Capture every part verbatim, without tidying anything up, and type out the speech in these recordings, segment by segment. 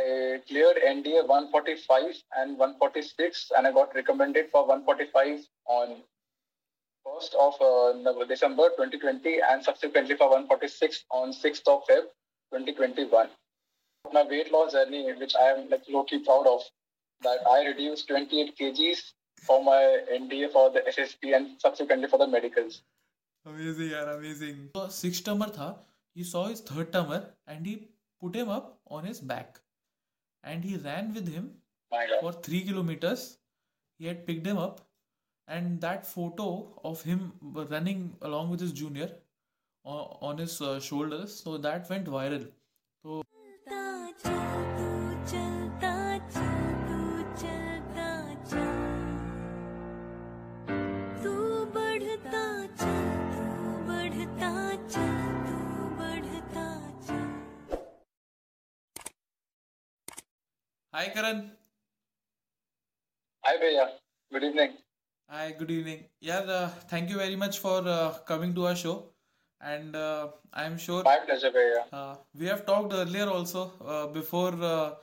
I cleared N D A one forty-five and one forty-six, and I got recommended for one forty-five on first of uh, December twenty twenty, and subsequently for one forty-six on sixth of February twenty twenty-one. My weight loss journey, which I am like low-key proud of, that I reduced twenty-eight kilograms for my N D A, for the S S B, and subsequently for the medicals. Amazing, yeah, amazing. So, sixth timer tha, he saw his third timer and he put him up on his back. And he ran with him for three kilometers. He had picked him up, and that photo of him running along with his junior uh, on his uh, shoulders, so that went viral. So, hi Karan. Hi Bhaiya. Good evening. Hi, good evening. Yeah, uh, thank you very much for uh, coming to our show. And uh, I'm sure... My pleasure, Bhaiya. Uh, we have talked earlier also, uh, before uh,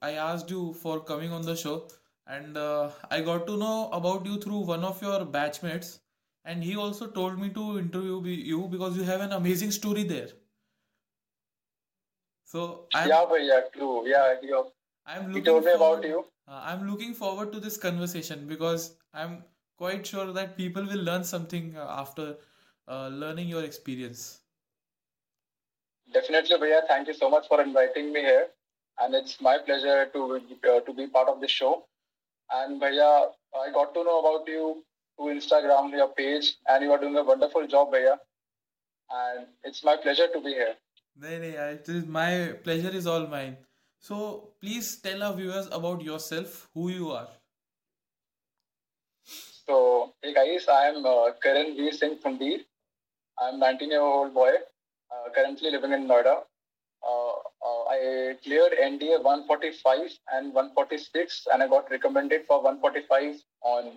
I asked you for coming on the show. And uh, I got to know about you through one of your batchmates. And he also told me to interview you because you have an amazing story there. So I'm... Yeah, Bhaiya, true. Yeah, yeah. I'm looking, forward, about you. Uh, I'm looking forward to this conversation because I'm quite sure that people will learn something uh, after uh, learning your experience. Definitely, Bhaiya. Thank you so much for inviting me here. And it's my pleasure to, uh, to be part of this show. And Bhaiya, I got to know about you through Instagram, your page, and you are doing a wonderful job, Bhaiya. And it's my pleasure to be here. No, no, my pleasure is all mine. So, please tell our viewers about yourself, who you are. So, hey guys, I am uh, Karanveer Singh Pandir. I am a nineteen-year-old boy, uh, currently living in Noida. Uh, uh, I cleared N D A one forty-five and one forty-six, and I got recommended for one forty-five on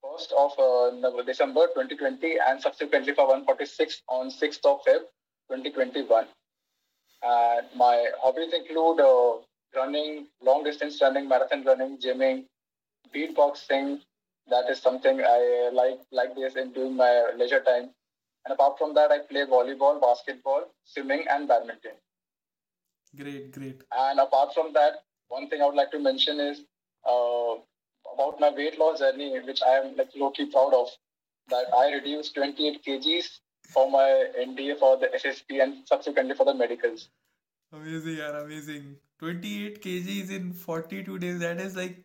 first of uh, December twenty twenty, and subsequently for one forty-six on sixth of February twenty twenty-one. And my hobbies include uh, running, long distance running, marathon running, gymming, beatboxing. That is something I like like this in doing my leisure time. And apart from that, I play volleyball, basketball, swimming, and badminton. Great, great. And apart from that, one thing I would like to mention is uh, about my weight loss journey, which I am like low-key proud of, that I reduced twenty-eight kilograms for my N D A, for the S S B, and subsequently for the medicals. Amazing, yeah, amazing. twenty-eight kilograms in forty-two days. That is like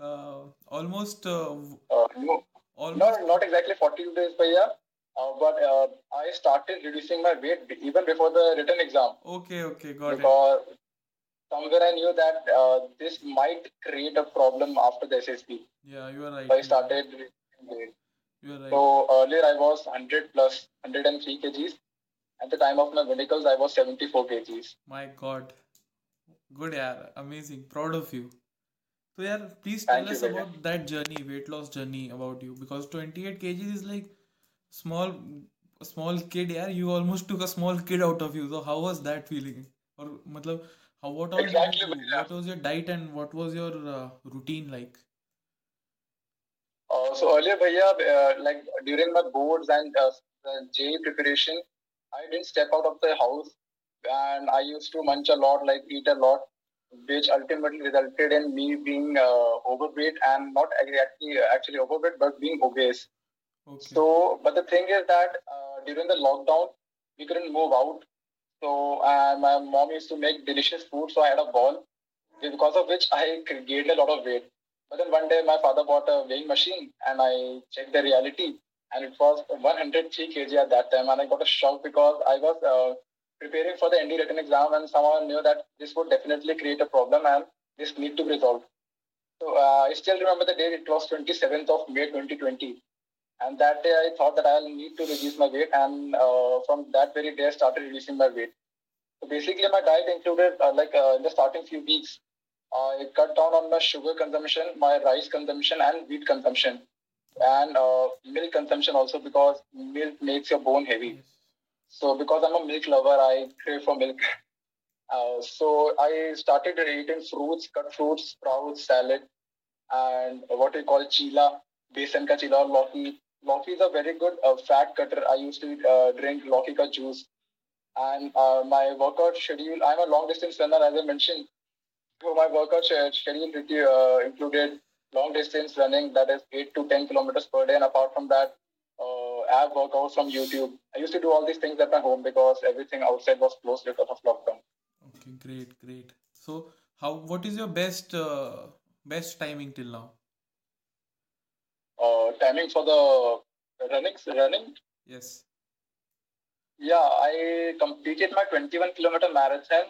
uh, almost... Uh, uh, no, almost... Not, not exactly forty-two days, but yeah. Uh, but uh, I started reducing my weight even before the written exam. Okay, okay, got because it. Because somewhere I knew that uh, this might create a problem after the S S B. Yeah, you are right. So I started reducing weight. Right. So earlier I was one hundred plus, one hundred three kilograms. At the time of my medicals, I was seventy-four kilograms. My God. Good, yaar. Amazing. Proud of you. So, yaar, please tell Thank us you, about Bhaiya. That journey, weight loss journey about you. Because twenty-eight kilograms is like small, small kid, yaar. You almost took a small kid out of you. So, how was that feeling? Or, matlab, how, what, was exactly, your, what was your diet and what was your uh, routine like? Uh, so earlier, Bhaiya, uh, like during my boards and uh, J E E preparation, I didn't step out of the house, and I used to munch a lot, like eat a lot, which ultimately resulted in me being uh, overweight, and not exactly actually overweight, but being obese. Okay. So, but the thing is that uh, during the lockdown, we couldn't move out. So, uh, my mom used to make delicious food, so I had a ball, because of which I gained a lot of weight. But then one day, my father bought a weighing machine, and I checked the reality, and it was one hundred three kilograms at that time, and I got a shock because I was uh, preparing for the N D A written exam, and somehow I knew that this would definitely create a problem, and this need to be resolved. So uh, I still remember the date. It was twenty-seventh of May twenty twenty, and that day I thought that I'll need to reduce my weight, and uh, from that very day I started reducing my weight. So basically, my diet included uh, like uh, in the starting few weeks, I cut down on my sugar consumption, my rice consumption, and wheat consumption, and uh, milk consumption also, because milk makes your bone heavy. So because I'm a milk lover, I crave for milk. Uh, so I started eating fruits, cut fruits, sprouts, salad, and what we call chila, besan ka chila or lauki. Lauki is a very good uh, fat cutter. I used to uh, drink lauki ka juice. And uh, my workout schedule, I'm a long distance runner, as I mentioned. So my workout schedule uh, included long distance running, that is eight to ten kilometers per day. And apart from that, uh, I have workouts from YouTube. I used to do all these things at my home because everything outside was closed because of lockdown. Okay, great, great. So how, what is your best uh, best timing till now? Uh, timing for the running? running? Yes. Yeah, I completed my twenty-one kilometer marathon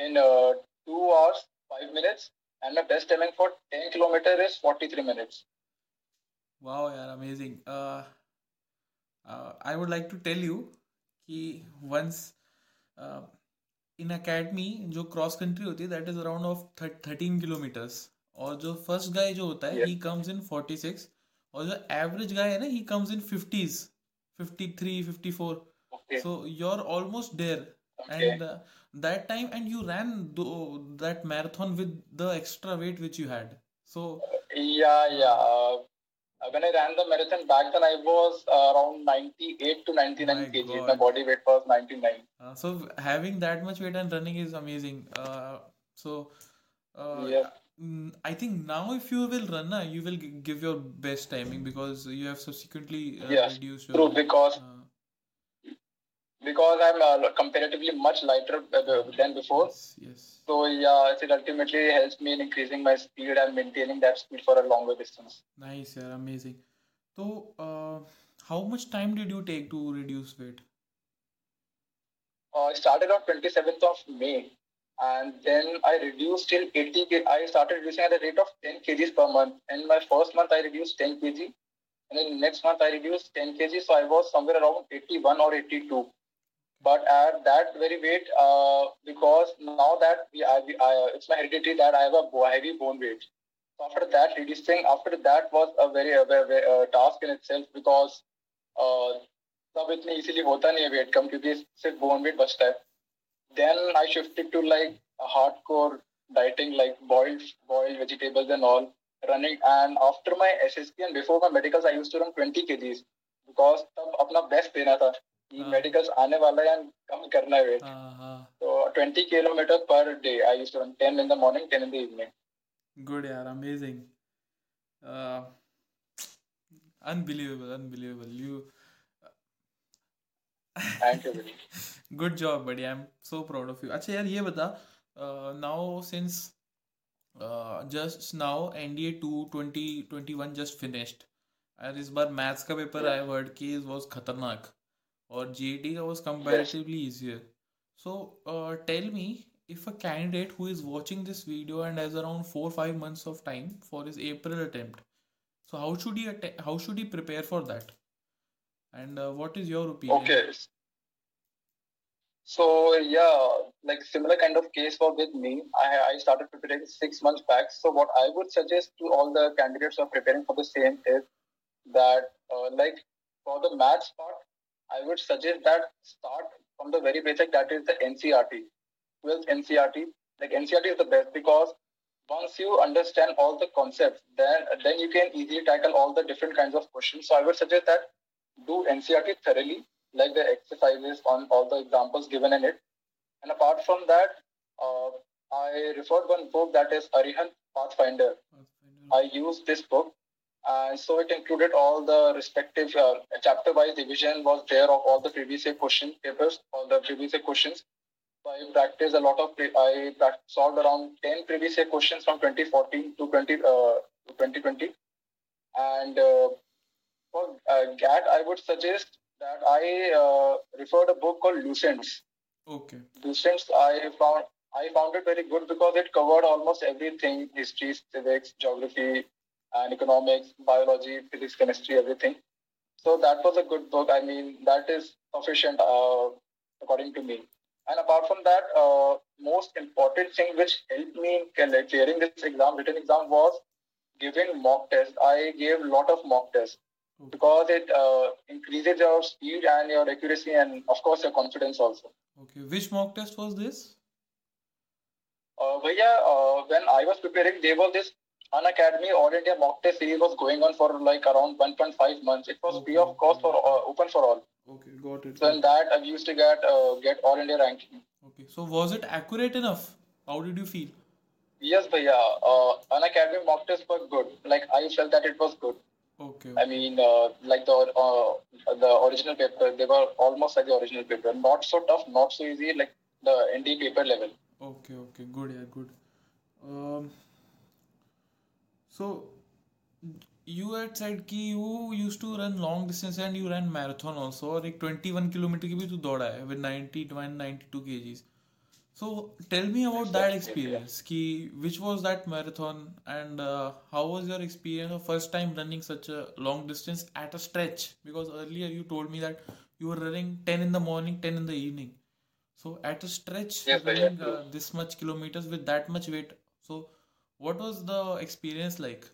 in uh, two hours, five minutes. And my best timing for ten kilometer is forty-three minutes. Wow, yeah, amazing. Uh, uh, I would like to tell you that once uh, in academy, जो cross country होती है, that is around of thirteen kilometers. और जो first guy जो होता है, yeah. he comes in forty-six. और जो average guy है ना, he comes in fifties, fifty-three, fifty-four. Okay. So you're almost there. Okay. And uh, that time, and you ran th- that marathon with the extra weight which you had. So yeah, yeah. Uh, when I ran the marathon back then, I was uh, around ninety-eight to ninety-nine kilograms. God. My body weight was ninety-nine. Uh, so having that much weight and running is amazing. Uh, so uh, yeah. I think now if you will run, uh, you will g- give your best timing because you have subsequently uh, yes, reduced your. True, because. Uh, Because I'm uh, comparatively much lighter than before. Yes, yes. So, yeah, it ultimately helps me in increasing my speed and maintaining that speed for a longer distance. Nice, yeah, amazing. So, uh, how much time did you take to reduce weight? Uh, I started on twenty-seventh of May and then I reduced till eighty kilograms. I started reducing at a rate of ten kilograms per month. In my first month, I reduced ten kilograms. And then next month, I reduced ten kilograms. So, I was somewhere around eighty-one or eighty-two. But at that very weight, uh, because now that we, I, I, it's my heredity that I have a heavy bone weight. So after that, reducing after that was a very, a very, very uh, task in itself because तब इतने easily होता नहीं है weight कम क्योंकि सिर्फ bone weight बचता है. Then I shifted to like a hardcore dieting, like boiled boiled vegetables and all, running. And after my S S B and before my medicals, I used to run twenty kilograms because तब अपना best देना था. Medicals आने वाला है कम करना है weight. So twenty kilometers per day. I used to run ten in the morning, ten in the evening. Good, yaar, amazing. Uh, unbelievable, unbelievable. You. Thank you, buddy. Good job, buddy. I'm so proud of you. अच्छा यार ये बता, uh, now since uh, just now N D A two twenty twenty-one just finished, और इस बार maths का paper I heard कि it was खतरनाक. Or G A T was comparatively yes. easier. So uh, tell me, if a candidate who is watching this video and has around four to five months of time for his April attempt, so how should he att- how should he prepare for that? And uh, what is your opinion? Okay. So yeah, like similar kind of case for with me, I, I started preparing six months back. So what I would suggest to all the candidates who are preparing for the same is that uh, like for the maths part, I would suggest that start from the very basic, that is the N C R T. Well, N C R T, like N C R T is the best because once you understand all the concepts, then then you can easily tackle all the different kinds of questions. So I would suggest that do N C R T thoroughly, like the exercises on all the examples given in it. And apart from that, uh, I referred one book that is Arihant Pathfinder. Pathfinder. I used this book. And uh, so it included all the respective uh, chapter-wise division was there of all the previous year question papers, all the previous year questions. So I practiced a lot of, pre- I solved around ten previous year questions from twenty fourteen to twenty twenty. And uh, for uh, G A T, I would suggest that I uh, referred a book called Lucent's. Okay. Lucent's, I found, I found it very good because it covered almost everything, history, civics, geography, and economics, biology, physics, chemistry, everything. So that was a good book. I mean, that is sufficient uh, according to me. And apart from that, uh, most important thing which helped me in clearing this exam, written exam, was giving mock tests. I gave a lot of mock tests because it uh, increases your speed and your accuracy and, of course, your confidence also. Okay. Which mock test was this? भैया when I was preparing, there was this Unacademy All India Mock Test series was going on for like around one point five months. It was free of cost for uh, open for all. Okay, got it. So in that, I used to get uh, get All India ranking. Okay, so was it accurate enough? How did you feel? Yes, bhaiya. Uh, Unacademy mock tests were good. Like I felt that it was good. Okay. I mean, uh, like the uh, the original paper, they were almost like the original paper. Not so tough, not so easy, like the N D A paper level. Okay, okay, good, yeah, good. Um. So, you had said कि you used to run long distance and you ran marathon also और एक twenty-one kilometer की भी तू दौड़ा है with ninety-one, ninety-two kgs. So, tell me about that experience कि which was that marathon and uh, how was your experience of first time running such a long distance at a stretch? Because earlier you told me that you were running ten in the morning, ten in the evening. So, at a stretch, yes, running uh, this much kilometers with that much weight. So, what was the experience like?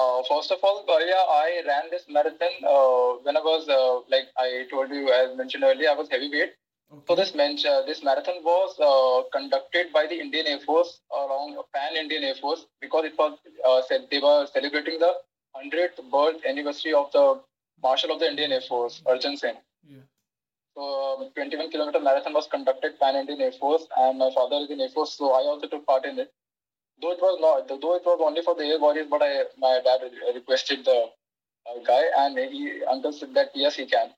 Uh, first of all, yeah, I ran this marathon uh, when I was, uh, like I told you, as mentioned earlier, I was heavyweight. Okay. So this, men- uh, this marathon was uh, conducted by the Indian Air Force, around pan-Indian Air Force, because it was uh, said they were celebrating the hundredth birth anniversary of the Marshal of the Indian Air Force, Arjan Singh. Yeah. So, twenty-one kilometer marathon was conducted pan-Indian Air Force, and my father is in Air Force, so I also took part in it. Though it was not, though it was only for the Air Warriors, but I, my dad requested the guy, and he understood that yes, he can.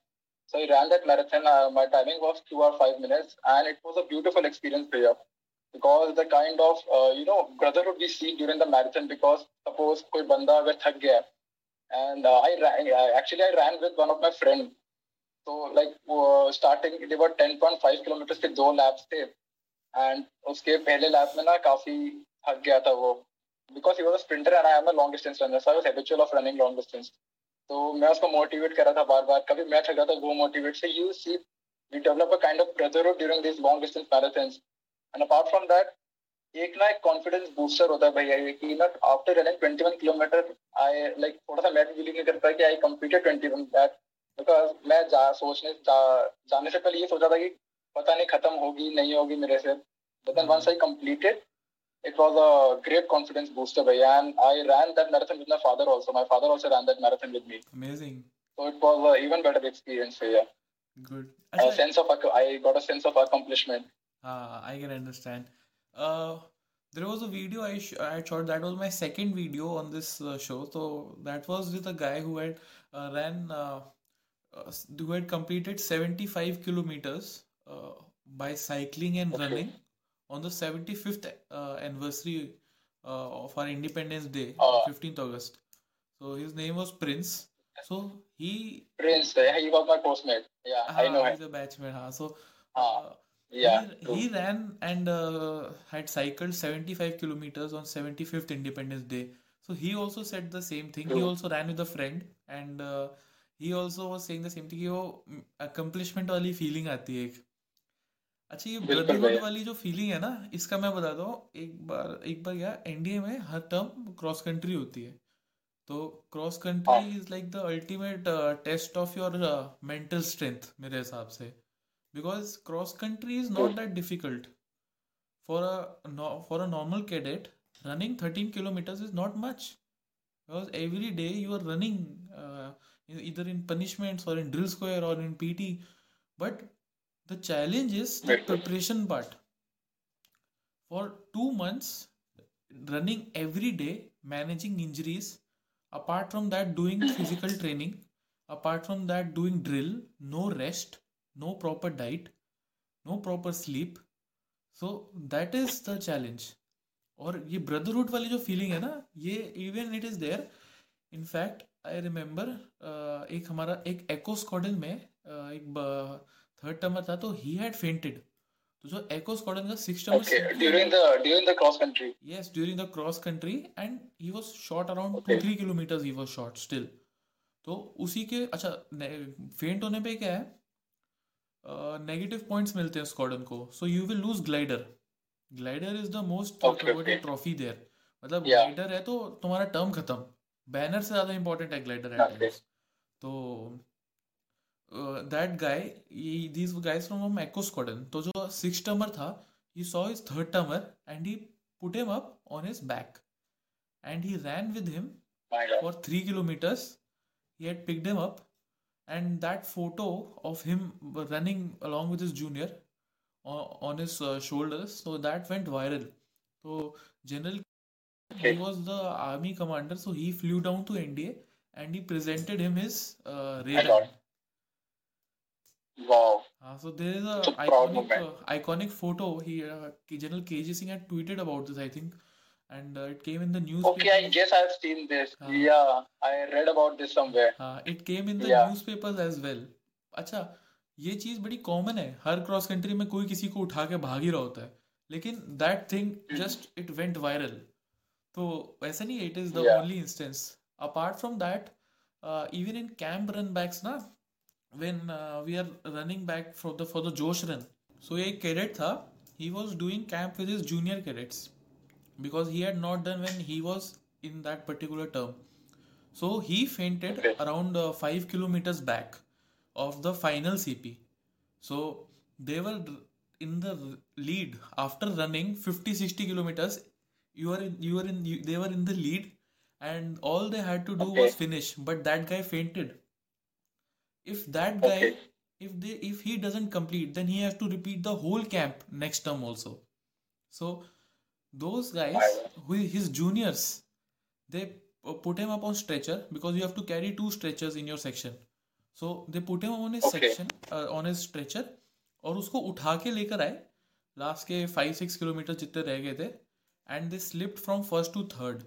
So, I ran that marathon. Uh, my timing was two or five minutes, and it was a beautiful experience for you, because the kind of uh, you know brotherhood we see during the marathon. Because suppose कोई बंदा अगर थक गया, and uh, I ran. I, actually, I ran with one of my friends. तो like starting they were ten point five kilometre के दो lapse थे and उसके पहले लैप में ना काफी थक गया था वो because he was a sprinter and I am a long distance runner so I was habitual of running long distance तो मैं उसको मोटिवेट कर रहा था बार बार कभी मैं थक रहा था वो मोटिवेट से you see you develop a kind of brotherhood during this long distance marathons and apart from that एक ना एक कॉन्फिडेंस बूस्टर होता है भैया ये कि ना after running twenty-one kilometre I like थोड़ा सा मैं भी बिलीव नहीं करता कि I completed twenty-one that because मैं जा, सोचने जा, जाने से पहले ये सोचा था कि पता नहीं खत्म होगी नहीं होगी मेरे से but then once I completed it was a great confidence booster भैया and I ran that marathon with my father also my father also ran that marathon with me amazing so it was a even better experience भैया good a sense of I got a sense of accomplishment हां I can understand there was a video I I shot that was my second video on this show so that was with a guy who had ran Uh, who had completed seventy-five kilometers uh, by cycling and okay. running on the seventy-fifth uh, anniversary uh, of our Independence Day, uh, fifteenth August. So his name was Prince. So he Prince, uh, he was my postmate. Yeah, uh, I know he's him. A batchmate. Huh? So uh, uh, yeah, he, he ran and uh, had cycled seventy-five kilometers on seventy-fifth Independence Day. So he also said the same thing. True. He also ran with a friend and. Uh, He also was saying the same thing कि वो accomplishment वाली feeling आती है एक अच्छा ये brotherhood वाली जो feeling है ना इसका मैं बता दूँ एक बार एक बार क्या N D A में हर term cross country होती है तो cross country is like the ultimate uh, test of your uh, mental strength मेरे हिसाब से because cross country is not that difficult for a no, for a normal cadet running thirteen kilometers is not much because every day you are running uh, either in punishments or in drill square or in P T but the challenge is the preparation part for two months running every day managing injuries apart from that doing physical training apart from that doing drill no rest no proper diet no proper sleep so that is the challenge और ये brotherhood वाली जो feeling है ना ये even it is there in fact I remember uh, एक हमारा एक एको स्क्वाड्रन में uh, एक थर्ड टर्मर था तो ही हैड फेंटेड तो जो एको स्क्वाड्रन का six termer during the during the cross country yes during the cross country and he was shot around two to three kilometre he was shot still तो उसी के अच्छा फेंट होने पे क्या है नेगेटिव पॉइंट्स मिलते हैं स्क्वाड्रन को so you will lose glider glider is the most important trophy there मतलब ग्लाइडर है तो तुम्हारा टर्म खत्म बैनर से ज़्यादा इम्पोर्टेंट है ग्लाइडर एट टाइम्स तो that guy these guys from um Echo squadron तो जो सिक्स टर्मर था He saw his third timer and he put him up on his back. And he ran with him for three kilometers. He had picked him up. And that photo of him running along with his junior on his uh, shoulders, so that went viral. So General, he was the army commander, so he flew down to N D A and he presented him his uh, radar. Wow. Uh, so there is a iconic, uh, iconic photo. He uh, General K J Singh had tweeted about this, I think, and uh, it came in the newspaper. Okay, I guess I've seen this. Uh, yeah, I read about this somewhere. Uh, it came in the yeah. newspapers as well. अच्छा, ये चीज बड़ी common है. हर cross country में कोई किसी को उठा के भाग ही रहा होता है. लेकिन that thing just it went viral. तो ऐसा नहीं, it is the yeah. only instance. Apart from that, uh, even in camp run backs ना, when uh, we are running back for the for the Josh run. So एक cadet था, he was doing camp with his junior cadets because he had not done when he was in that particular term. So he fainted okay. around uh, five kilometers back of the final C P. So they were in the lead after running fifty sixty kilometers. You are in, you are in you, they were in the lead and all they had to do okay. was finish, but that guy fainted. If that guy okay. if they if he doesn't complete, then he has to repeat the whole camp next term also. So those guys, who his juniors, they put him up on stretcher because you have to carry two stretchers in your section. So they put him on his okay. section, uh, on his stretcher, और उसको उठा के लेकर आए last के five six kilometre जितने रह गए थे, and they slipped from first to third.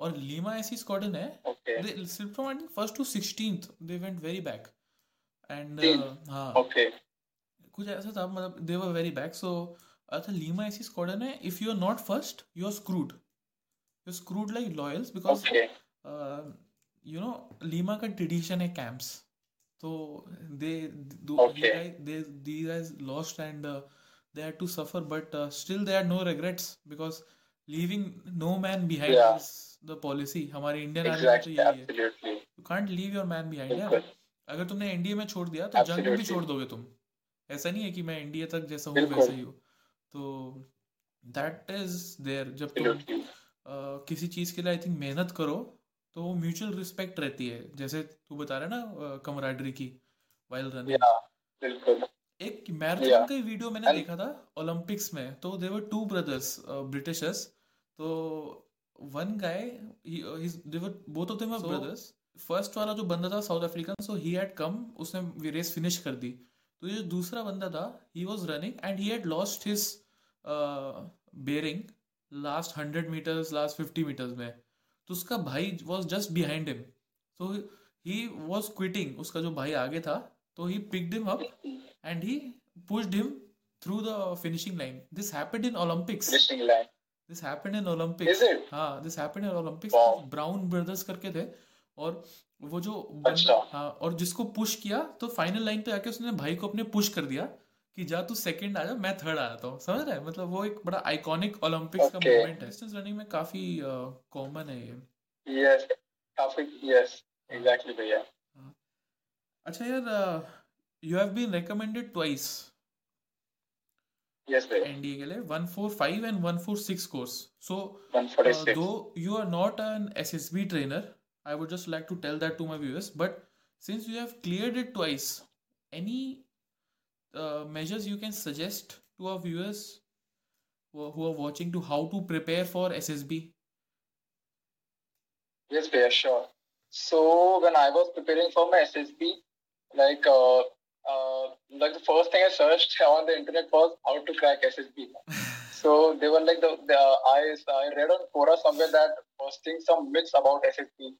और लीमा ऐसी स्क्वाड्रन है, they slipped from I think first to sixteenth, they went very back. And हाँ कुछ ऐसा था, मतलब दे वर वेरी बैक. सो अच्छा, लीमा ऐसी स्क्वाड्रन है, if you are not first you are screwed, you are screwed like loyals, because you know Lima का tradition है camps. So they okay. they these guys lost and uh, they had to suffer, but uh, still they had no regrets because leaving no man behind yeah. is the policy. हमारे Indian exactly. army में तो यही है. You can't leave your man behind. Yeah. अगर तुमने N D A में छोड़ दिया तो जंग में भी छोड़ दोगे तुम. ऐसा नहीं है कि मैं N D A तक जैसा हूँ वैसा ही हूँ. तो that is there. जब तुम uh, किसी चीज के लिए I think मेहनत करो तो वो म्यूचुअल रिस्पेक्ट रहती है, जैसे तू बता रहा है ना कमराडरी की वाइल रनिंग. yeah, बिल्कुल. एक मैराथन yeah. का वीडियो मैंने And... देखा था ओलंपिक्स में. तो they were two brothers Britishers. तो one guy they were both of them are brothers. First वाला जो बंदा था South African, so he had come, उसने रेस फिनिश कर दी. तो ये दूसरा बंदा था, he was running and he had lost his bearing last hundred metres, last fifty metres में. तो उसका भाई was just behind him, so he was quitting. उसका जो भाई आगे था, तो he picked him up and he pushed him through the finishing line. This happened in Olympics. This happened in Olympics. हाँ, this happened in Olympics. Brown brothers करके थे, और वो जो अच्छा. हाँ, और जिसको पुश किया तो फाइनल लाइन पे आके उसने भाई को अपने पुश कर दिया कि जा तू सेकंड आ जा, मैं थर्ड आ जाता हूँ. समझ रहा है, मतलब वो एक बड़ा आइकॉनिक ओलंपिक्स का मोमेंट है. डिस्टेंस रनिंग में काफी कॉमन है ये. यस, काफी. यस, एग्जैक्टली भैया. अच्छा यार, you have been recommended twice. Yes भैया, एनडीए के लिए one forty-five and one forty-six course. So though you are not an SSB trainer, I would just like to tell that to my viewers, but since you have cleared it twice, any Uh, measures you can suggest to our viewers who, who are watching to how to prepare for S S B? Yes, Bhaiya, sure. So when I was preparing for my S S B, like uh, uh, like the first thing I searched on the internet was how to crack S S B. So they were like the, the I I read on fora somewhere that posting some myths about S S B,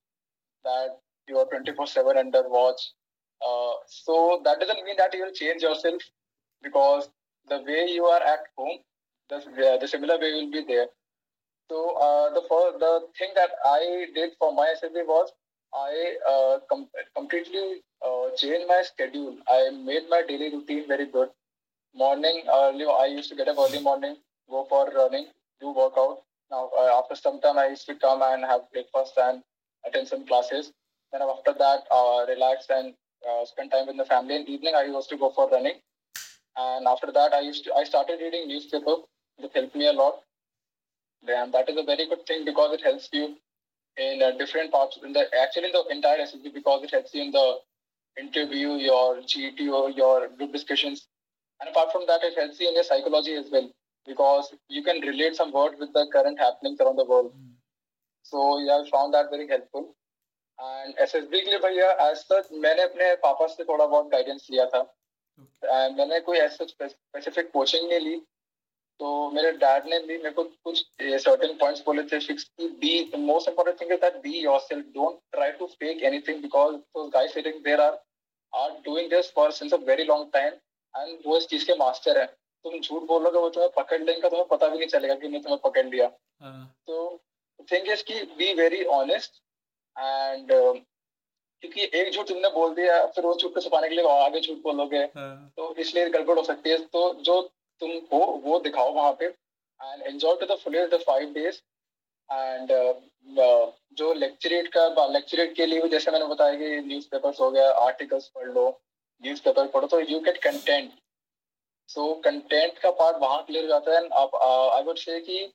that you are twenty-four seven under watch. Uh, so that doesn't mean that you will change yourself, because the way you are at home, the, the similar way will be there. So uh, the first, the thing that I did for my S S B was I uh, com- completely uh, changed my schedule. I made my daily routine very good. Morning, early, I used to get up early morning, go for running, do workout. Now uh, after some time, I used to come and have breakfast and attend some classes. Then after that, uh, relax and Uh, spend time with the family. In the evening, I used to go for running, and after that, I used to I started reading newspaper It helped me a lot. And that is a very good thing because it helps you in uh, different parts, in the actually in the entire S S B, because it helps you in the interview, your G T O, your group discussions. And apart from that, it helps you in your psychology as well, because you can relate some words with the current happenings around the world. Mm. So, yeah, I found that very helpful. And S S B के लिए भैया as such मैंने अपने पापा से थोड़ा बहुत guidance लिया था. Okay. मैंने कोई as such specific coaching नहीं ली. तो मेरे dad ने भी मेरे को कुछ certain points बोले थे fix कि be the most important thing is that be yourself. Don't try to fake anything because those guys sitting there are are doing this for since a very long time and वो इस चीज के master हैं. तुम झूठ बोलोगे वो तुम्हें पकड़ लेंगे, तुम्हें पता भी नहीं चलेगा कि मैं तुम्हें पकड़ लिया. तो थिंग इज कि बी वेरी ऑनेस्ट. एंड क्योंकि एक झूठ तुमने बोल दिया फिर वो झूठ को छुपाने के लिए आगे झूठ बोलोगे तो इसलिए गड़बड़ हो सकती है. तो जो तुम हो वो दिखाओ वहां पे and enjoy to the fullest the five days. And जो लेक्चरेट का लेक्चरेट के लिए भी जैसे मैंने बताया कि न्यूज़पेपर्स हो गया, आर्टिकल्स पढ़ लो, न्यूज़पेपर पढ़ो, तो you get content. So content का पार्ट वहाँ क्लियर हो जाता है. एंड आप आई वुड से कि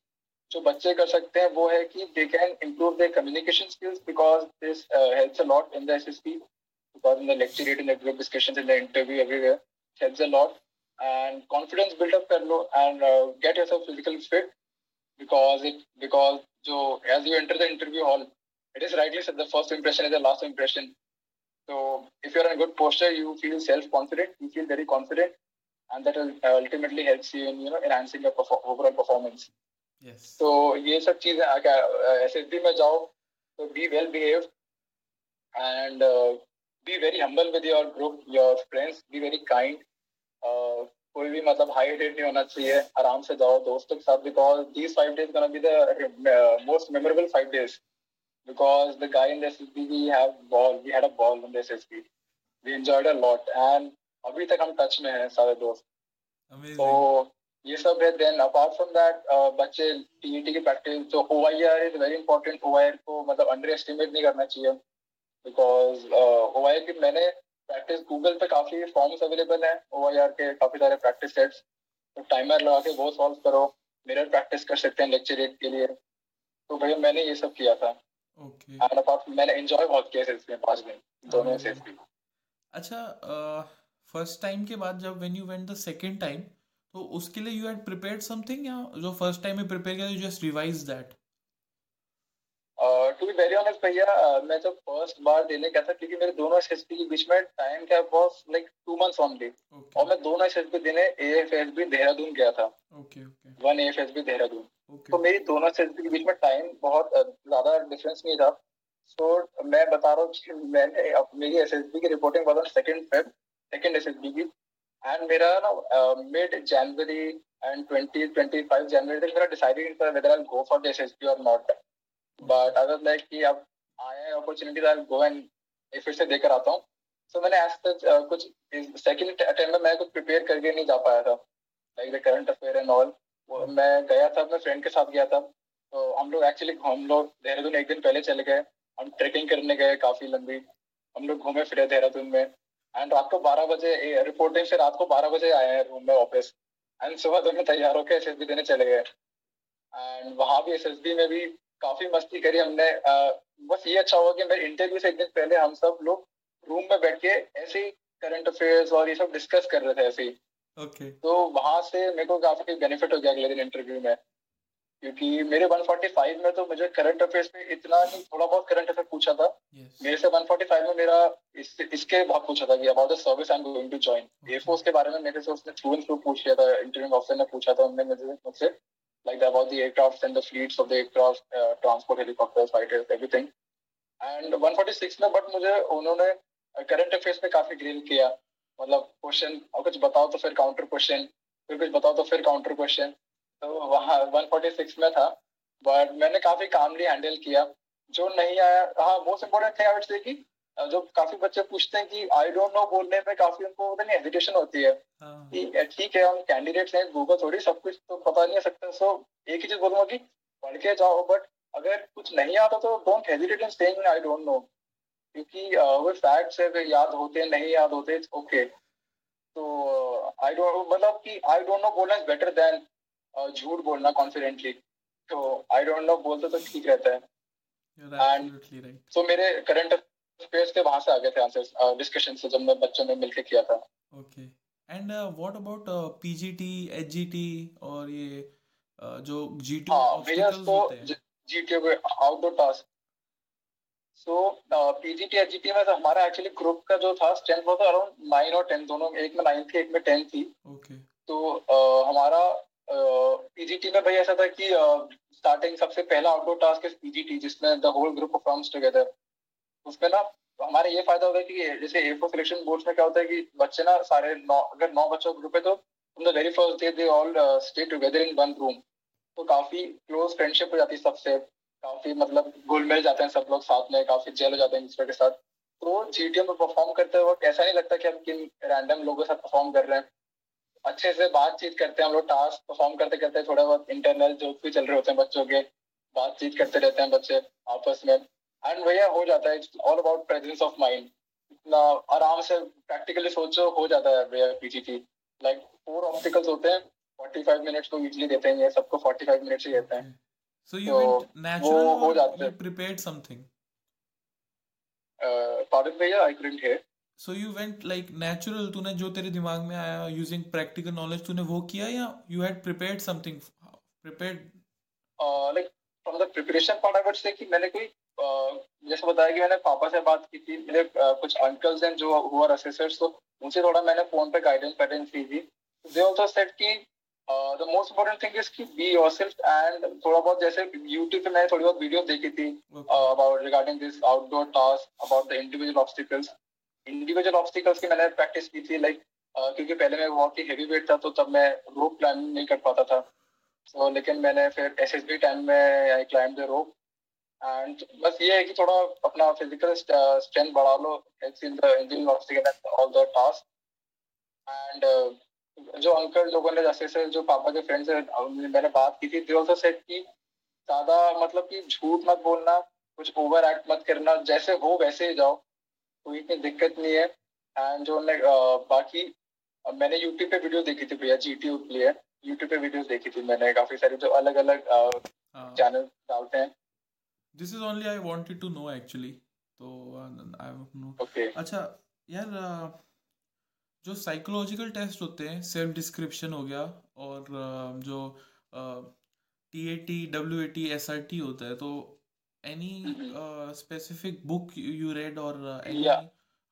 जो बच्चे कर सकते हैं वो है कि they can improve their communication skills because this helps a lot in the SSB because in the lecturette, in the group discussions, in the interview, everywhere helps a lot. And confidence build up कर लो and get yourself physical fit because it because जो as you enter the interview hall it is rightly said the first impression is the last impression. So if you are in good posture you feel self confident, you feel very confident and that ultimately helps you in you know enhancing your overall performance. Yes. तो ये सब चीजें SSB में जाओ तो be well behaved and be very humble with your group, your friends, be very kind. कोई भी मतलब हाई रेट नहीं होना चाहिए, आराम से जाओ दोस्तों के साथ because these five days gonna be the most memorable five days because the guy in the SSB we have ball we had a ball in the SSB we enjoyed a lot and अभी तक हम touch में हैं सारे दोस्त. तो ये सब है. देन अपार्ट फ्रॉम दैट बच्चे टीईटी की प्रैक्टिस तो OIR is very important. OIR को मतलब अंडर एस्टिमेट नहीं करना चाहिए बिकॉज ओआईआर की मैंने प्रैक्टिस गूगल पे काफ़ी फॉर्म्स अवेलेबल हैं ओआईआर के, काफ़ी सारे प्रैक्टिस सेट्स, तो टाइमर लगा के वो सॉल्व करो, मिरर प्रैक्टिस कर सकते हैं लेक्चरेट के लिए. तो भैया मैंने ये सब किया था. ओके. एंड अपार्ट मैंने एंजॉय बहुत किया सेल्स में पाँच दिन दोनों सेल्स में. अच्छा, फर्स्ट टाइम के बाद जब when you went the second time तो उसके लिए यू हैड प्रिपेयर्ड समथिंग या जो फर्स्ट टाइम में प्रिपेयर किया you just revise that? To be very honest भैया मैं जब फर्स्ट बार देने गया था क्योंकि मेरे दोनों एसएसबी के बीच में time gap was like two months only और मैं दोनों एसएसबी देने एएफएसबी देहरादून गया था. Okay okay. One AFSB Dehradun. तो मेरी दोनों एसएसबी के बीच में टाइम बहुत ज्यादा डिफरेंस नहीं था. सो so, मैं बता रहा हूँ कि मैंने मेरी एसएसबी की रिपोर्टिंग वाला सेकंड फेब सेकंड एसएसबी की एंड मेरा ना मिड जनवरी एंड ट्वेंटी ट्वेंटी फाइव जनवरी तक मेरा डिसाइडेड नहीं था whether I will go for the SSB और not. But I was like कि अब आए opportunities I will go and फिर से देकर आता हूँ. सो मैंने आज तक कुछ सेकंड अटेम्प्ट में मैं कुछ प्रिपेयर करके नहीं जा पाया था like the current affair and all. मैं गया था अपने फ्रेंड के साथ गया था तो हम लोग एक्चुअली हम लोग देहरादून एक दिन पहले चले गए, हम ट्रेकिंग करने गए काफ़ी लंबी, हम लोग घूमे फिरे देहरादून में एंड रात को बारह बजे रिपोर्टिंग से रात को बारह बजे आए हैं रूम में ऑफिस एंड सुबह दोनों तैयार होकर एस एस बी देने चले गए. एंड वहाँ भी एस एस बी में भी काफ़ी मस्ती करी हमने. बस ये अच्छा हुआ कि मेरे इंटरव्यू से एक दिन पहले हम सब लोग रूम में बैठ के ऐसे ही करंट अफेयर्स और ये सब डिस्कस कर रहे थे ऐसे ही. ओके. तो वहाँ से मेरे को काफ़ी बेनिफिट हो गया अगले दिन इंटरव्यू में क्योंकि मेरे एक सौ पैंतालीस में तो मुझे करंट अफेयर्स पे इतना नहीं, थोड़ा बहुत करंट अफेयर पूछा था. yes. मेरे से एक सौ पैंतालीस में मेरा इस, इसके बहुत पूछा था कि about the service I am going to join air force के बारे में मेरे से उसने थ्रू एंड थ्रू पूछ लिया था. इंटरव्यू ऑफिसर ने पूछा था उन्होंने मुझे मुझसे like about the aircraft and the fleets of the aircraft, transport, helicopters, fighters, everything. And एक सौ छियालीस में बट मुझे उन्होंने करंट अफेयर्स पे काफ़ी ग्रिल किया, मतलब क्वेश्चन और कुछ बताओ तो फिर काउंटर क्वेश्चन, फिर कुछ बताओ तो फिर काउंटर क्वेश्चन. तो वहाँ एक सौ छियालीस में था बट मैंने काफ़ी कामली हैंडल किया. जो नहीं आया, हाँ most important thing I would say कि जो काफ़ी बच्चे पूछते हैं कि आई डोंट नो बोलने में काफ़ी उनको पता नहीं हेजिटेशन होती है कि ठीक है हम कैंडिडेट्स हैं, गूगल थोड़ी सब कुछ तो पता नहीं है सकता. सो एक ही चीज़ बोलूँगा कि पढ़ के जाओ बट अगर कुछ नहीं आता तो don't hesitate in saying I don't know क्योंकि वो फैक्ट्स है, याद होते नहीं याद होते ओके. तो आई डोंट मतलब कि आई डोंट नो बोलना इज बेटर दैन झूठ बोलना कॉन्फिडेंटली, तो आई डोंट नो बोलते तो ठीक रहता है. एंड सो मेरे करंट अफेयर्स थे वहाँ से आ गए थे आंसर्स डिस्कशन से जब मैं बच्चों में मिलके किया था. Okay and what about PGT HGT और ये uh, जो जीटीओ ऑब्स्टेकल्स होते हैं जीटीओ के outdoor task. So PGT HGT में तो हमारा एक्चुअली ग्रुप का जो था स्ट्रेंथ वो था अराउंड नाइन और टेन दोनों, एक में नाइन थी एक में टेन थी. ओके तो हमारा पीजीटी में भाई ऐसा था कि स्टार्टिंग सबसे पहला आउटडोर टास्क इज पीजीटी जिसमें the whole group performs together. उसमें ना हमारा ये फायदा होता है कि जैसे एफओ सिलेक्शन बोर्ड्स में क्या होता है कि बच्चे ना सारे नौ अगर नौ बच्चों का ग्रुप है तो from the very first day they all stay together in one room, तो काफी क्लोज फ्रेंडशिप हो जाती है सबसे, काफी मतलब घुल मिल जाते हैं सब लोग साथ में, काफी जेल हो जाते हैं दूसरे के साथ. तो जीटीओ में परफॉर्म करते वक्त ऐसा नहीं लगता कि हम किन रैंडम लोगों के साथ परफॉर्म कर रहे हैं, अच्छे से बातचीत करते हैं हम लोग. टास्क परफॉर्म करते करते थोड़ा बहुत इंटरनल जोक्स भी चल रहे होते हैं बच्चों के, बातचीत करते रहते हैं बच्चे आपस में. एंड भैया हो जाता है it's all about presence of mind, इतना आराम से प्रैक्टिकली सोचो हो जाता है भैया पीजीटी. लाइक फोर ऑब्स्टिकल्स होते हैं, पैंतालीस मिनट्स को यूजुअली देते हैं, ये सबको पैंतालीस मिनट्स ही देते हैं. सो यू नेचुरल हो जाता है प्रिपेयर्ड समथिंग. Pardon भैया, I couldn't hear. So you went like natural, तूने जो तेरे दिमाग में आया using practical knowledge तूने वो किया या you had prepared something prepared? Uh, like from the preparation part I would say कि मैंने कोई uh, जैसे बताया कि मैंने पापा से बात की थी, मेरे uh, कुछ uncles हैं जो who are assessors, तो उनसे थोड़ा मैंने फोन पे guidance guidance ली थी. They also said कि uh, the most important thing is कि be yourself and थोड़ा बहुत जैसे YouTube पे मैंने थोड़ी बहुत videos देखी थी uh, about regarding this outdoor task, about the individual obstacles. Individual obstacles की मैंने प्रैक्टिस की थी लाइक like, uh, क्योंकि पहले मैं बहुत ही हैवी वेट था तो तब मैं रोप क्लाइंबिंग नहीं कर पाता था. सो so, लेकिन मैंने फिर एसएसबी टाइम में I climb the rope. And बस ये है कि थोड़ा अपना फिजिकल स्ट्रेंथ बढ़ा लो in the individual obstacle and all the task. And जो अंकल लोगों ने जैसे से जो पापा के फ्रेंड्स से मैंने बात की थी दे ऑल्सो सेड कि ज़्यादा मतलब कि झूठ मत बोलना, कुछ ओवर एक्ट मत करना, जैसे हो वैसे ही जाओ, कोई इतनी दिक्कत नहीं है. एंड जो ने, आ, बाकी आ, मैंने यूट्यूब पे वीडियो देखी थी भैया जीटीओ के लिए, यूट्यूब पे वीडियोस देखी थी मैंने काफी सारी जो अलग अलग चैनल डालते हैं. This is only I wanted to know actually. तो आई नो ओके अच्छा यार जो साइकोलॉजिकल टेस्ट होते हैं सेल्फ डिस्क्रिप्शन हो गया और जो टीएटी डब्ल्यूएटी एसआरटी होता है, तो any mm-hmm. uh, specific book you read or uh, any yeah.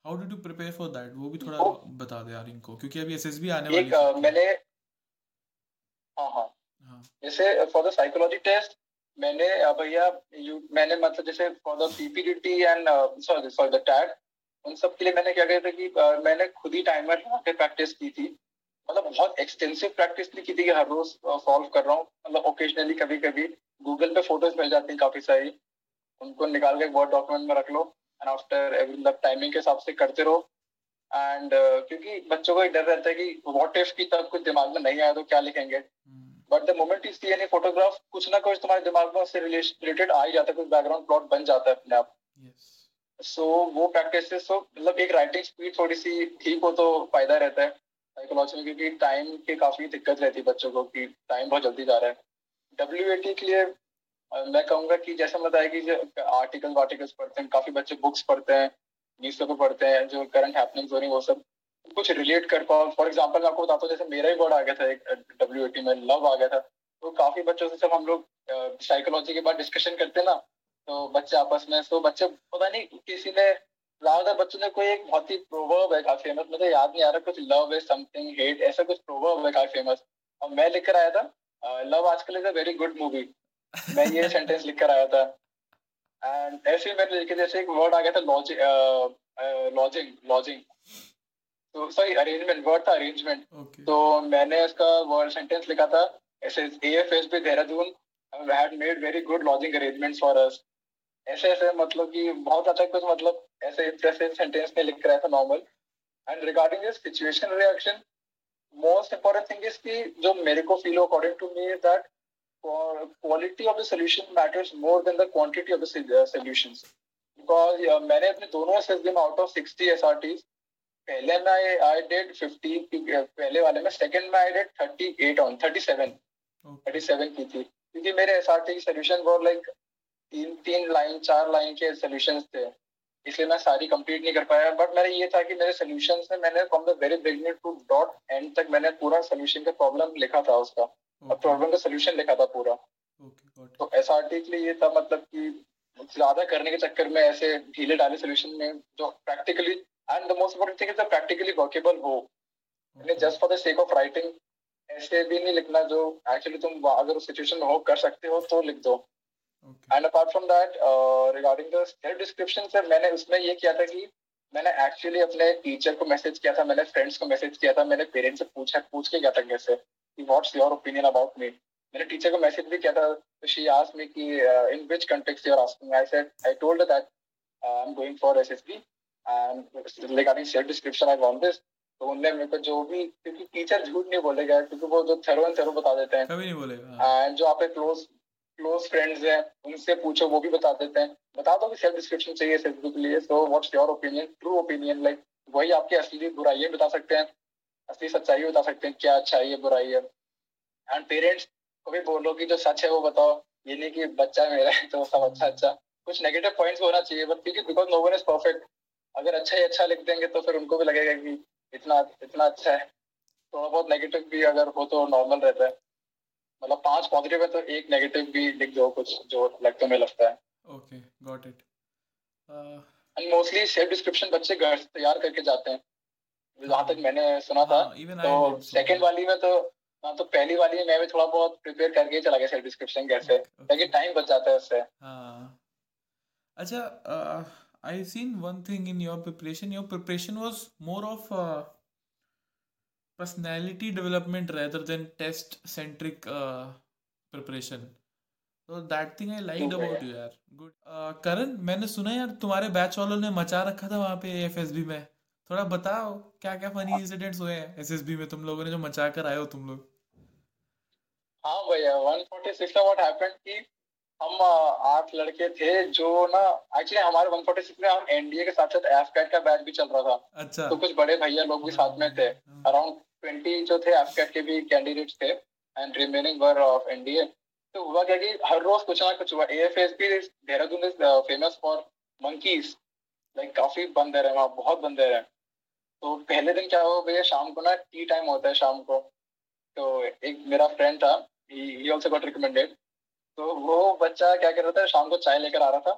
how did you prepare for that? वो भी थोड़ा oh. बता दे यार इनको क्योंकि अभी एसएसबी आने वाली है. एक मैंने हां हां जैसे फॉर द साइकोलॉजी टेस्ट मैंने भैया मैंने मतलब जैसे for the PPDT and sorry for the TAT उन सब के लिए मैंने क्या किया था कि uh, मैंने खुद ही टाइमर लगा के प्रैक्टिस की थी. मतलब बहुत एक्सटेंसिव प्रैक्टिस नहीं की थी कि हर रोज सॉल्व कर रहा हूँ, मतलब ओकेजनली कभी कभी गूगल पे फोटोज मिल जाती हैं काफी सारी, उनको निकाल के वर्ड डॉक्यूमेंट में रख लो एंड आफ्टर एवरी टाइमिंग के हिसाब से करते रहो. एंड uh, क्योंकि बच्चों को एक डर रहता है कि व्हाट इफ की तब कुछ दिमाग में नहीं आया तो क्या लिखेंगे, but the moment you see any photograph कुछ ना कुछ तुम्हारे दिमाग में उससे रिलेटेड आ ही जाता है, कुछ बैकग्राउंड प्लॉट बन जाता है अपने आप. So yes. so, वो प्रैक्टिस so, मतलब एक राइटिंग स्पीड थोड़ी सी ठीक हो तो फायदा रहता है साइकोलॉजी में, क्योंकि टाइम की काफ़ी दिक्कत रहती है बच्चों को कि टाइम बहुत जल्दी जा रहा है. डब्ल्यू ए टी के लिए मैं कहूँगा कि जैसे बताया कि आर्टिकल वार्टिकल्स पढ़ते हैं काफ़ी बच्चे, बुक्स पढ़ते हैं, न्यूज़ पेपर पढ़ते हैं, जो करंट हैपनिंग्स हो रही हैं वो सब कुछ रिलेट कर पाओ. फॉर एग्जांपल मैं आपको बताता हूँ जैसे मेरा ही वर्ड आ गया था एक डब्ल्यू ए टी में लव आ गया था, तो काफ़ी बच्चों से जब हम लोग साइकोलॉजी के बाद डिस्कशन करते हैं ना तो बच्चे आपस में तो बच्चे पता नहीं किसी ने ज़्यादातर बच्चों ने कोई एक बहुत ही प्रोवर्ब है काफ़ी फेमस, मुझे याद नहीं आ रहा, कुछ लव इज समथिंग हेट ऐसा कुछ प्रोवर्ब है काफ़ी फेमस, और मैं लिख कर आया था लव आजकल is a very good movie. मैं ये सेंटेंस लिख कर आया था. एंड ऐसे मैंने लिखे जैसे एक वर्ड आ गया था लॉजिंग लॉजिंग तो सॉरी अरेंजमेंट वर्ड था अरेंजमेंट. तो मैंने इसका वर्ड सेंटेंस लिखा था ऐसे AFSB Dehradun had made very good lodging arrangements for us. ऐसे ऐसे मतलब कि बहुत अच्छा कुछ मतलब ऐसे इंप्रेसिव सेंटेंस में लिख कर आया था normal. And regarding this situation reaction most important thing is कि जो मेरे को फील हो according to me is that quality of the solution matters more than the quantity of the solutions. Because मैंने अपने दोनों एसएसबी में आउट ऑफ सिक्सटी एसआरटीज पहले में आई आई डेड फिफ्टी, पहले वाले में सेकंड में I did thirty eight on thirty seven सैंतीस की थी, क्योंकि मेरे एसआरटी की सोल्यूशन वो लाइक तीन तीन लाइन चार लाइन के सोल्यूशंस थे, इसलिए मैं सारी कंप्लीट नहीं कर पाया। बट मेरा ये था कि मेरे सोल्यूशंस में मैंने from the very beginning to dot end तक मैंने पूरा सोल्यूशन का प्रॉब्लम लिखा था, उसका प्रॉब्लम का सोल्यूशन लिखा था पूरा। तो एसआरटी के लिए ये था मतलब कि ज्यादा करने के चक्कर में ऐसे ढीले डाले सोल्यूशन में जो practically and the most important thing is the practically workable हो। Just for the sake of writing ऐसे भी नहीं लिखना, जो एक्चुअली तुम अगर उस सिचुएशन में हो कर सकते हो तो लिख दो। And apart from that regarding the self description, sir मैंने उसमें ये किया था कि मैंने एक्चुअली अपने टीचर को मैसेज किया था, मैंने फ्रेंड्स को मैसेज किया था, मैंने पेरेंट्स से पूछा पूछ के गया था कैसे कि what's your opinion about me. मैंने टीचर को मैसेज भी किया था, शी आस्क्ड मी कि in which context you are asking, I said I told her that I am going for SSB and regarding self description I want this. तो उनने मेरे को जो भी, क्योंकि टीचर झूठ नहीं बोलेगा, क्योंकि वो जो थरो एंड थरो बता देते हैं, कभी नहीं बोलेगा। एंड जो आपके क्लोज क्लोज फ्रेंड्स हैं उनसे पूछो, वो भी बता देते हैं, बता दो कि सेल्फ डिस्क्रिप्शन चाहिए एसएसबी के लिए। So what's your opinion, true opinion, like वही आपकी असली बुराई बता सकते हैं, असली सच्चाई बता सकते हैं, क्या अच्छा है बुराई है। एंड पेरेंट्स को भी बोलो कि जो सच है वो बताओ, ये नहीं कि बच्चा मेरा है तो सब अच्छा अच्छा कुछ नेगेटिव पॉइंट्स होना चाहिए, बट क्योंकि because no one is perfect, अगर अच्छा ही अच्छा लिख देंगे तो फिर उनको भी लगेगा कि इतना इतना अच्छा है। थोड़ा बहुत नेगेटिव भी अगर हो तो नॉर्मल रहता है, मतलब पांच पॉजिटिव है तो एक नेगेटिव भी लिख दो, कुछ जो लगता है, लगता है। Okay, got it. And mostly self description बच्चे घर से तैयार करके जाते हैं, जहाँ तक मैंने सुना था। तो सेकंड वाली में तो हाँ तो पहली वाली में मैं भी थोड़ा बहुत प्रिपेयर करके चला गया सेल्फ डिस्क्रिप्शन घर से, ताकि टाइम बच जाता है उससे। अच्छा, I've seen one thing in your preparation. Your preparation was more of uh, personality development rather than test-centric uh, preparation. So that thing I liked okay. about you, यार. Good. Uh, Karan, मैंने सुना यार तुम्हारे batch वालों ने मचा रखा था वहाँ पे एफएसबी में. थोड़ा बताओ क्या क्या फनी इंसिडेंट्स हुए हैं एसएसबी में तुम लोगों ने जो मचा कर आए हो तुम लोग. हाँ भैया, one forty-six का what happened कि हम आठ लड़के थे जो ना एक्चुअली हमारे one forty-six में हम एनडीए के साथ साथ एफकैट का बैच भी चल रहा था। अच्छा। तो कुछ बड़े भैया लोग भी साथ में थे, अराउंड बीस जो थे एफकैट के भी कैंडिडेट्स थे and remaining were of NDA. तो हुआ क्या कि हर रोज कुछ ना कुछ हुआ। AFSB Dehradun is famous for monkeys, like काफी बंदर है वहाँ, बहुत बंदर है। तो पहले दिन क्या हुआ भैया, शाम को ना टी टाइम होता है शाम को, तो एक मेरा फ्रेंड था, ही ऑल्सो गॉट रिकमेंडेड। तो वो बच्चा क्या कर रहा था, शाम को चाय लेकर आ रहा था,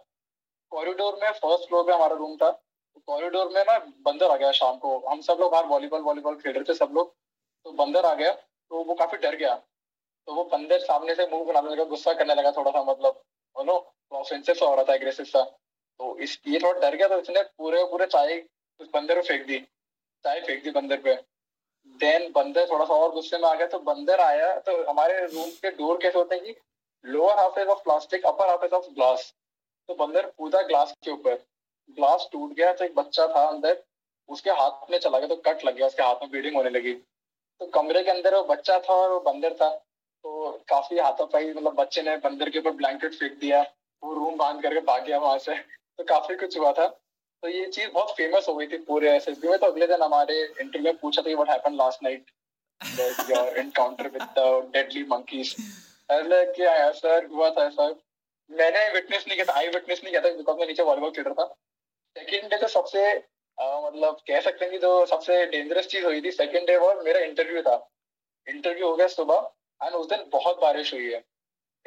कॉरिडोर में फर्स्ट फ्लोर पे हमारा रूम था, कॉरिडोर में ना बंदर आ गया। शाम को हम सब लोग बाहर वॉलीबॉल वॉलीबॉल खेल रहे थे सब लोग, तो बंदर आ गया। तो वो काफी डर गया, तो वो बंदर सामने से मुंह बनाने लगा, गुस्सा करने लगा थोड़ा सा, मतलब बोलो ऑफेंसिव सा हो रहा था, एग्रेसिव सा। तो इस ये थोड़ा डर गया, तो उसने पूरे पूरे चाय उस बंदर को फेंक दी, चाय फेंक दी बंदर पे। देन बंदर थोड़ा सा और गुस्से में आ गया, तो बंदर आया, तो हमारे रूम के डोर कैसे होते हैं कि lower halves of plastic, upper halves of glass. तो बंदर कूदा ग्लास के ऊपर, ग्लास टूट गया, तो एक बच्चा था अंदर, उसके हाथ में चला गया, तो कट लग गया उसके हाथ में, ब्लीडिंग होने लगी। तो कमरे के अंदर वो बच्चा था और वो बंदर था, तो काफी हाथापाई, मतलब बच्चे ने बंदर के ऊपर ब्लैंकेट फेंक दिया, वो रूम बांध करके भाग गया वहां से। तो काफी कुछ हुआ था, तो ये चीज बहुत फेमस हो गई थी पूरे एसएसबी में। तो अगले दिन हमारे इंटरव्यू में पूछा था, what happened last night, your encounter with the deadly monkeys. क्या सर हुआ था सर, मैंने विटनेस नहीं किया था, आई विटनेस नहीं किया था, बिकॉज मैं नीचे वॉलीबॉल खेल रहा था। सेकेंड डे तो सबसे मतलब कह सकते हैं कि जो सबसे डेंजरस चीज हुई थी सेकेंड डे, वो मेरा इंटरव्यू था। इंटरव्यू हो गया सुबह, एंड उस दिन बहुत बारिश हुई है।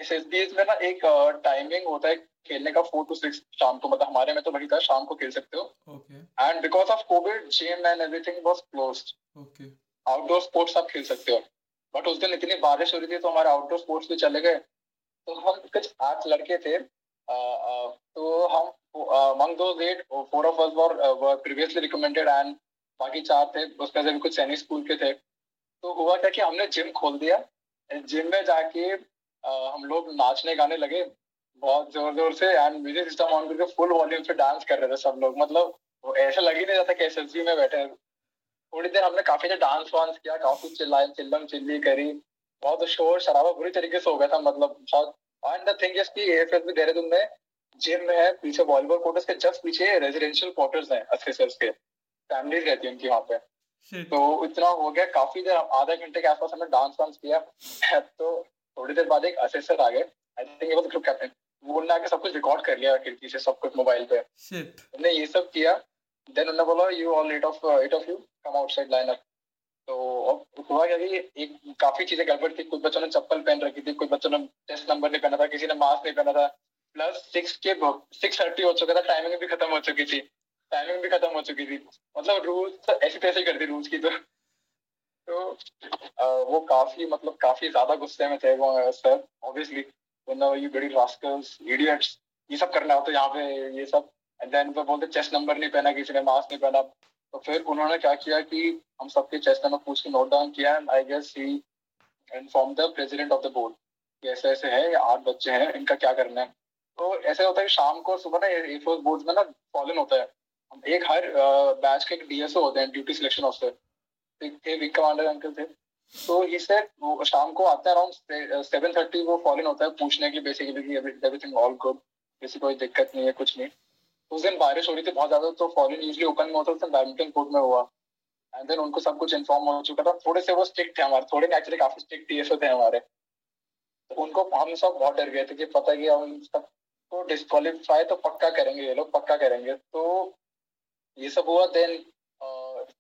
एस एस बी में ना एक टाइमिंग होता है खेलने का, फोर टू सिक्स शाम को, मतलब हमारे में तो वही था, शाम को खेल सकते हो। And because of Covid gym and everything was closed, outdoor sports आप खेल सकते हो। बट उस दिन इतनी बारिश हो रही थी, तो हमारे आउटडोर स्पोर्ट्स भी चले गए। तो हम कुछ आठ लड़के थे, आ, आ, तो हम among those eight, four of us were, were previously recommended and बाकी चार थे, उसमें से भी कुछ सैनिक स्कूल के थे। तो हुआ क्या कि हमने जिम खोल दिया, जिम में जाके आ, हम लोग नाचने गाने लगे बहुत जोर जोर से, एंड म्यूजिक सिस्टम ऑन करके फुल वॉल्यूम पे डांस कर रहे थे सब लोग। मतलब ऐसा लग ही नहीं जाता कि एसएसबी में बैठे हैं। थोड़ी देर हमने काफी देर डांस वांस किया, काफी चिल्लाए, चिल्लम चिल्ली करी, बहुत शोर शराबा बुरी तरीके से हो गया था, मतलब बहुत। एंड द थिंग इज कि एएफएसबी देहरादून में जिम है, पीछे वॉलीबॉल कोर्ट्स के जस्ट पीछे रेजिडेंशियल क्वार्टर्स हैं, असेसर्स के फैमिलीज रहती है उनकी वहाँ पे। तो इतना हो गया, काफी देर, आधा घंटे के आसपास हमने डांस वांस किया। तो थोड़ी देर बाद एक असेसर आ गए, I think it was group captain, वो उन्होंने आके सब कुछ रिकॉर्ड कर लिया खिड़की से, सब कुछ मोबाइल पे। शिट। उन्होंने ये सब किया, देन उन्होंने बोला you all eight of eight of you come outside line up. तो अब हुआ क्या कि एक काफी चीजें गड़बड़ थी, कुछ बच्चों ने चप्पल पहन रखी थी, कुछ बच्चों ने टेस्ट नंबर नहीं पहना था, किसी ने मास्क नहीं पहना था, प्लस सिक्स के सिक्स थर्टी हो चुका था, टाइमिंग भी खत्म हो चुकी थी टाइमिंग भी खत्म हो चुकी थी मतलब रूल्स ऐसी तैसी कर दी रूल्स की। तो तो आ, वो काफी मतलब काफी ज्यादा गुस्से में थे वो सर, ऑब्वियसली यू बड़ी रास्कल्स इडियट्स ये सब करना हो तो यहाँ पे ये सब, एंड देन वो बोलते चेस्ट नंबर नहीं पहना, किसी ने मास्क नहीं पहना। तो फिर उन्होंने क्या किया कि हम सबके चेस्ट नंबर पूछ के नोट डाउन किया, I guess he inform the president of the board कि ऐसे ऐसे है, आठ बच्चे हैं, इनका क्या करना है। तो ऐसे होता है कि शाम को सुबह ना एयरफोर्स बोर्ड में ना फॉलन होता है, एक हर बैच के एक डीएसओ होते हैं, ड्यूटी सिलेक्शन ऑफिसर थे, विंग कमांडर अंकल थे। तो ही सेड वो शाम को आते हैं अराउंड सेवन थर्टी वो फॉलन होता है पूछने के लिए बेसिकली एवरीथिंग ऑल गुड, किसी कोई दिक्कत नहीं है, कुछ नहीं। उस दिन बारिश हो रही थी बहुत ज्यादा, तो फॉलन यूजली ओपन में होता है, बैडमिंटन कोर्ट में हुआ, एंड देन उनको सब कुछ इन्फॉर्म हो चुका था। थोड़े से वो स्ट्रिक्ट थे हमारे, थोड़े एक्चुअली काफी स्ट्रिक्ट डीएसओ थे हमारे, तो उनको हम सब बहुत डर गए थे कि पता कि हम सबको डिस्क्वालीफाई तो पक्का करेंगे ये लोग, पक्का करेंगे। तो ये सब हुआ, देन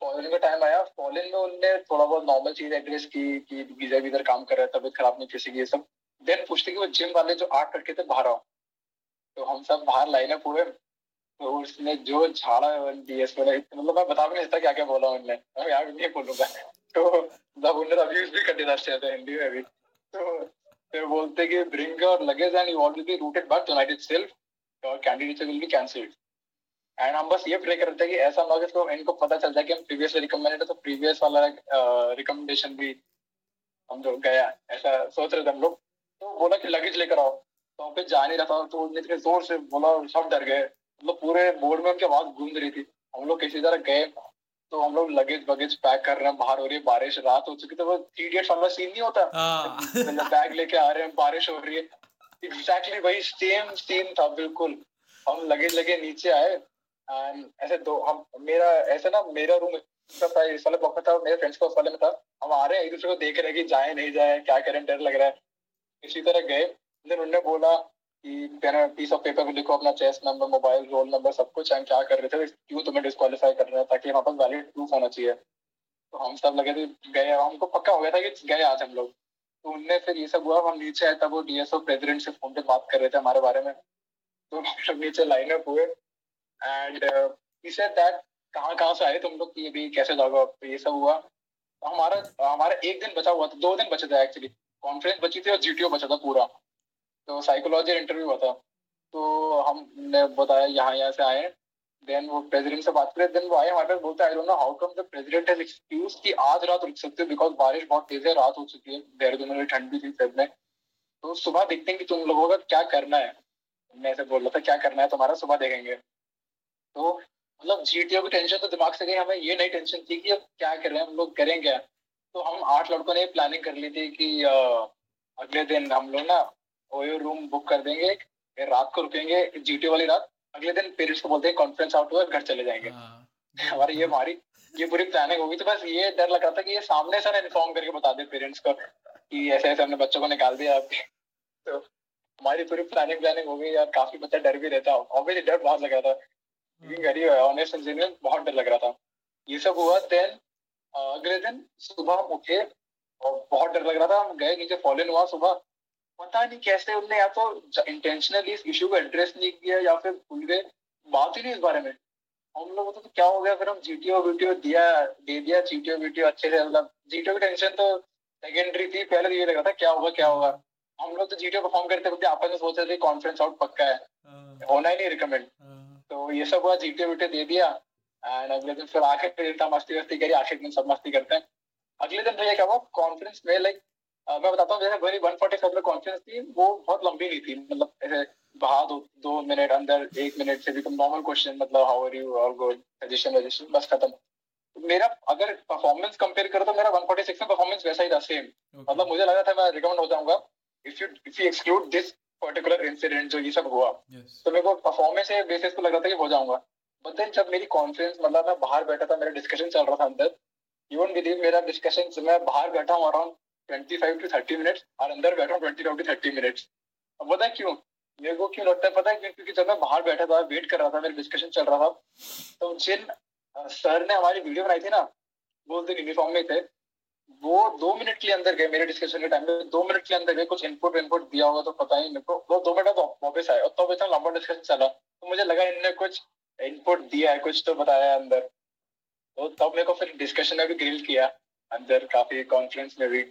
फॉलन का टाइम आया, फॉलन में उनने थोड़ा बहुत नॉर्मल चीज एड्रेस की कि गीजर वीजर काम कर रहा है, तबियत खराब नहीं किसी की, ये सब। देन पूछते कि वो जिम वाले जो आठ करके थे बाहर आओ, तो हम सब बाहर लाइन अप हुए, तो उसने जो झाड़ा डीएसपी ने, मतलब मैं बता भी नहीं सकता क्या क्या बोला उनने, मैं यहाँ नहीं बोलूंगा। तो मतलब उन्होंने अब्यूज भी कर दिया था हिंदी में भी। तो फिर बोलते कि bring your luggage and you all will be routed back tonight itself, your candidates will be cancelled. And हम बस ये प्रे करते हैं कि ऐसा ना हो कि इनको पता चल जाए कि हम प्रीवियस रिकमेंडेड है, तो प्रीवियस वाला रिकमेंडेशन भी हम जो गया, ऐसा सोच रहे थे हम लोग। तो बोला कि लगेज लेकर आओ, तो हम पे जा नहीं रहा था, तो इतने जोर से बोला, सब डर गए, मतलब पूरे बोर्ड में उनकी आवाज गूंज रही थी। हम लोग किसी तरह गए, तो हम लोग लगेज वगेज पैक कर रहे हैं, बाहर हो रही है बारिश, रात हो चुकी, तो वो थ्री इडियट्स वाला सीन नहीं होता, बैग लेके आ रहे हैं, बारिश हो रही है, एग्जैक्टली वही सेम सीन था बिल्कुल। हम लगेज लेके नीचे आए, ऐसे दो हम मेरा ऐसे ना मेरा रूम था, इस वाले बॉक्स में था, मेरे फ्रेंड्स का उस वाले में था। हम आ रहे हैं एक दूसरे को देख रहे हैं कि जाए नहीं जाए, क्या करें, डर लग रहा है। इसी तरह गए, देन उन्होंने बोला कि पीस ऑफ पेपर में लिखो अपना chest number, mobile, roll number, सब कुछ, एंड क्या कर रहे थे, क्यों तुम्हें डिस्क्वालीफाई कर रहे हैं, ताकि हमारे पास वैलिड प्रूफ होना चाहिए। तो हम सब लगे थे गए, हमको पक्का हो गया था कि गए आज हम लोग। तो उनने फिर ये सब हुआ, हम नीचे आए, तब वो डीएसओ प्रेसिडेंट से फोन पे बात कर रहे थे हमारे बारे में। तो हम सब नीचे लाइन अप हुए, एंड he said that कहाँ कहाँ से आए तुम लोग, ये भी कैसे जाओगे आप, ये सब हुआ। हमारा हमारा एक दिन बचा हुआ था, दो दिन बचे थे एक्चुअली, कॉन्फ्रेंस बची थी और जीटीओ बचा था पूरा। तो साइकोलॉजी इंटरव्यू हुआ था, तो हमने बताया यहाँ यहाँ से आए, देन वो प्रेसिडेंट से बात करे, देन वो आए हमारे पास, बोलते I don't know how come the president has excuse कि आज रात रुक सकते हो, बिकॉज बारिश बहुत तेज है, रात हो चुकी है, देहरादून में ठंड भी थी सब में, तो सुबह देखते हैं कि तुम लोगों का क्या करना है। मैं ऐसे बोल रहा था, क्या करना है तुम्हारा, सुबह देखेंगे। तो मतलब जीटीओ की टेंशन तो दिमाग से गई, हमें ये नहीं टेंशन थी कि अब क्या कर रहे हैं हम लोग, करेंगे। तो हम आठ लड़कों ने प्लानिंग कर ली थी कि अगले दिन हम लोग ना ओयो रूम बुक कर देंगे, रात को रुकेंगे जीटीओ वाली रात, अगले दिन पेरेंट्स को बोलते हैं कॉन्फ्रेंस आउट हुआ, घर चले जाएंगे। हमारी ये हमारी ये पूरी प्लानिंग होगी। तो बस ये डर लग रहा था कि ये सामने से ना इन्फॉर्म करके बता दे पेरेंट्स को कि ऐसे ऐसे हमने बच्चों को निकाल दिया आपके। तो हमारी पूरी प्लानिंग प्लानिंग हो गई यार, काफी बच्चा डर भी रहता, ऑब्वियसली डर बहुत लग रहा था, बहुत डर लग रहा था। ये सब हुआ, देन अगले दिन सुबह हम उठे और बहुत डर लग रहा था, हम गए नीचे, फॉलन हुआ सुबह, पता नहीं कैसे उनने या तो इंटेंशनली इस इशू को एड्रेस नहीं किया या फिर भूल गए, बात ही नहीं इस बारे में। हम लोगों को तो क्या हो गया, फिर हम जीटीओ वीटीओ दिया दे दिया जीटीओ वीटीओ अच्छे से, मतलब जीटीओ की टेंशन तो सेकेंडरी थी, पहले तो ये लगा था क्या होगा क्या होगा। हम लोग तो जीटीओ परफॉर्म करते वक्त आपस में सोच रहे थे कॉन्फ्रेंस आउट पक्का है, होना ही नहीं रिकमेंड। तो ये सब हुआ, जीटीओ वीटीओ दे दिया, एंड अगले दिन फिर आखिर दिन था, मस्ती वस्ती करी, आखिर दिन सब मस्ती करते हैं। अगले दिन भैया क्या हुआ, कॉन्फ्रेंस में लाइक मैं बताता हूँ, जैसे मेरी एक सौ पैंतालीस में कॉन्फ्रेंस थी, वो बहुत लंबी नहीं थी, मतलब ऐसे बाहर दो दो मिनट अंदर एक मिनट से भी कम, नॉर्मल क्वेश्चन, मतलब हाउ आर यू और गुड सजेशन सजेशन बस खत्म। मेरा अगर परफॉर्मेंस कंपेयर करो तो मेरा एक सौ छियालीस में परफॉर्मेंस वैसा ही था सेम, मतलब मुझे लगा था मैं रिकमेंड हो जाऊंगा if you if you exclude this particular incident जो ये सब हुआ। yes. तो मेरे को परफॉर्मेंस के बेसिस पे लग रहा था कि हो जाऊंगा, बट देन जब मेरी कॉन्फ्रेंस, मतलब मैं बाहर बैठा था, मेरा डिस्कशन चल रहा था अंदर, यू वोंट बिलीव मेरा डिस्कशन, मैं बाहर बैठा हूँ around twenty-five to thirty minutes और अंदर बैठा हूँ twenty-five to thirty मिनट्स। अब पता है क्यों मेरे को क्यों लगता है, पता है क्योंकि जब मैं बाहर बैठा था, वेट कर रहा था, मेरा डिस्कशन चल रहा था, तो उनसे सर ने हमारी वीडियो बनाई थी ना, वो उस दिन यूनिफॉर्म में थे, वो दो मिनट के लिए अंदर गए, मेरे डिस्कशन के टाइम में दो मिनट के अंदर गए, कुछ इनपुट इनपुट दिया होगा तो पता ही मेरे को, वो दो मिनट तो वापस आए और तो इतना लंबा डिस्कशन चला, तो मुझे लगा इनने कुछ इनपुट दिया है, कुछ तो बताया अंदर, तो तब मेरे को फिर डिस्कशन में भी ग्रिल किया अंदर काफी, कॉन्फ्रेंस में भी,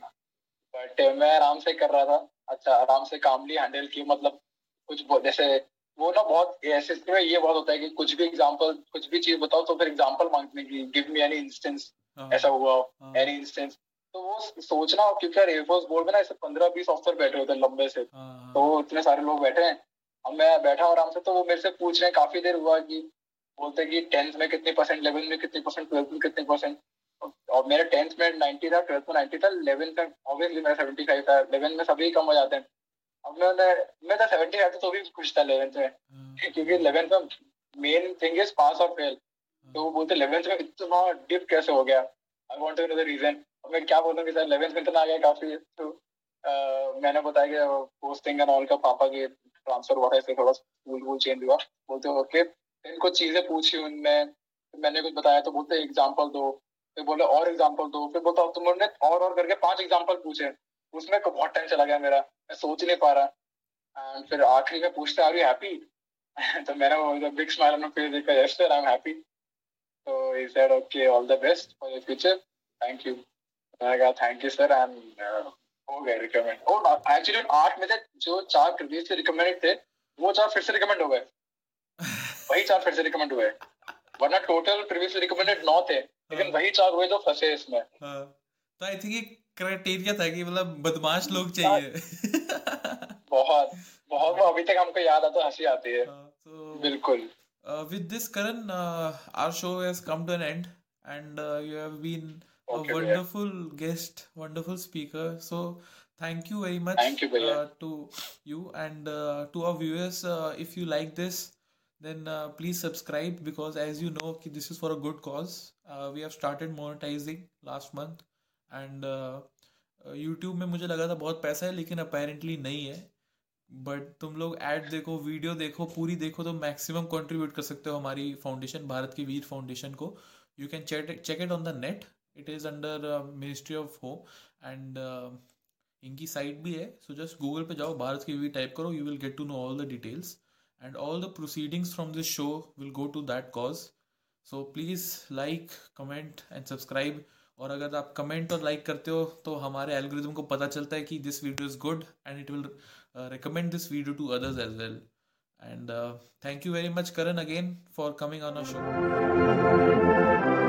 बट मैं आराम से कर रहा था, अच्छा आराम से कामली हैंडल किया, मतलब कुछ जैसे वो ना बहुत एसएसबी में ये बहुत होता है कि कुछ भी एग्जांपल, कुछ भी चीज बताओ तो फिर एग्जांपल मांगने की, गिव मी एनी इंस्टेंस ऐसा हुआ, एनी इंस्टेंस, तो वो सोचना, क्योंकि एयरफोर्स बोर्ड में ना ऐसे पंद्रह बीस ऑफिसर बैठे होते हैं लंबे से, तो इतने सारे लोग बैठे हैं, अब मैं बैठा आराम से, तो वो मेरे से पूछ रहे हैं, काफी देर हुआ कि बोलते कि टेंथ में कितने परसेंट, इलेवेंथ में कितने परसेंट, ट्वेल्थ में कितने परसेंट, और मेरा टेंथ में नाइन्टी था, ट्वेल्थ में नाइन्टी था, इलेवेंथ में ऑब्वियसली मेरा सेवेंटी फाइव था, इलेवेंथ में सभी कम हो जाते हैं, अब मैंने मैं तो सेवेंटी फाइव था तो भी खुश था इलेवेंथ में, क्योंकि इलेवेंथ में मेन थिंग इज पास और फेल, तो वो बोलते इलेवेंथ में इतना डिप कैसे हो गया, I want to know the reason, और मैं क्या बोलूँ कि सर इलेवेंथ में इतना आ गया काफी, तो मैंने बताया कि पोस्टिंग एंड ऑल का पापा के ट्रांसफर हुआ था, इसलिए थोड़ा स्कूल वूल चेंज हुआ, बोलते ओके, इनको चीजें पूछी उनने, मैंने कुछ बताया तो बोलते एग्जाम्पल दो, फिर बोले और एग्जाम्पल दो, फिर बोलता तुम लोगों ने और और करके पांच एग्जाम्पल पूछे, उसमें बहुत टाइम चला गया मेरा, मैं सोच नहीं पा रहा, एंड फिर आखिरी में पूछते आर यू हैप्पी, तो मैंने बिग स्माइल ऑन फेस देखा, yes sir I am happy, तो he said okay all the best for your future, thank you, मैंने कहा थैंक यू सर, एंड हो गए रिकमेंड, और एक्चुअली आठ में से जो चार प्रीवियस रिकमेंडेड थे वो चार फिर से रिकमेंड हो गए, वही चार फिर से रिकमेंड हुए, वरना टोटल प्रीवियसली रिकमेंडेड नौ थे, लेकिन वही चार हुए जो फंसे इसमें। तो आई थिंक ये क्राइटेरिया था कि मतलब बदमाश लोग चाहिए। बहुत बहुत अभी तक हमको याद आता है, हंसी आती है। बिल्कुल। With this, Karan, our show has come to an end, and you have been a wonderful guest, wonderful speaker. So thank you very much to you and to our viewers. If you like this, then uh, please subscribe, because as you know this is for a good cause. Uh, we have started monetizing last month, and uh, YouTube में मुझे लगा था बहुत पैसा है, लेकिन apparently नहीं है, but तुम लोग ad देखो, video देखो, पूरी देखो तो maximum contribute कर सकते हो हमारी foundation भारत की वीर foundation को। You can check it, check it on the net, it is under uh, Ministry of Home, and uh, इनकी site भी है, so just Google पे जाओ, भारत की वीर type करो, you will get to know all the details. And all the proceedings from this show will go to that cause. So please like, comment and subscribe. और अगर आप comment और like करते हो तो हमारे algorithm को पता चलता है कि this video is good and it will uh, recommend this video to others as well. And uh, thank you very much Karan again for coming on our show.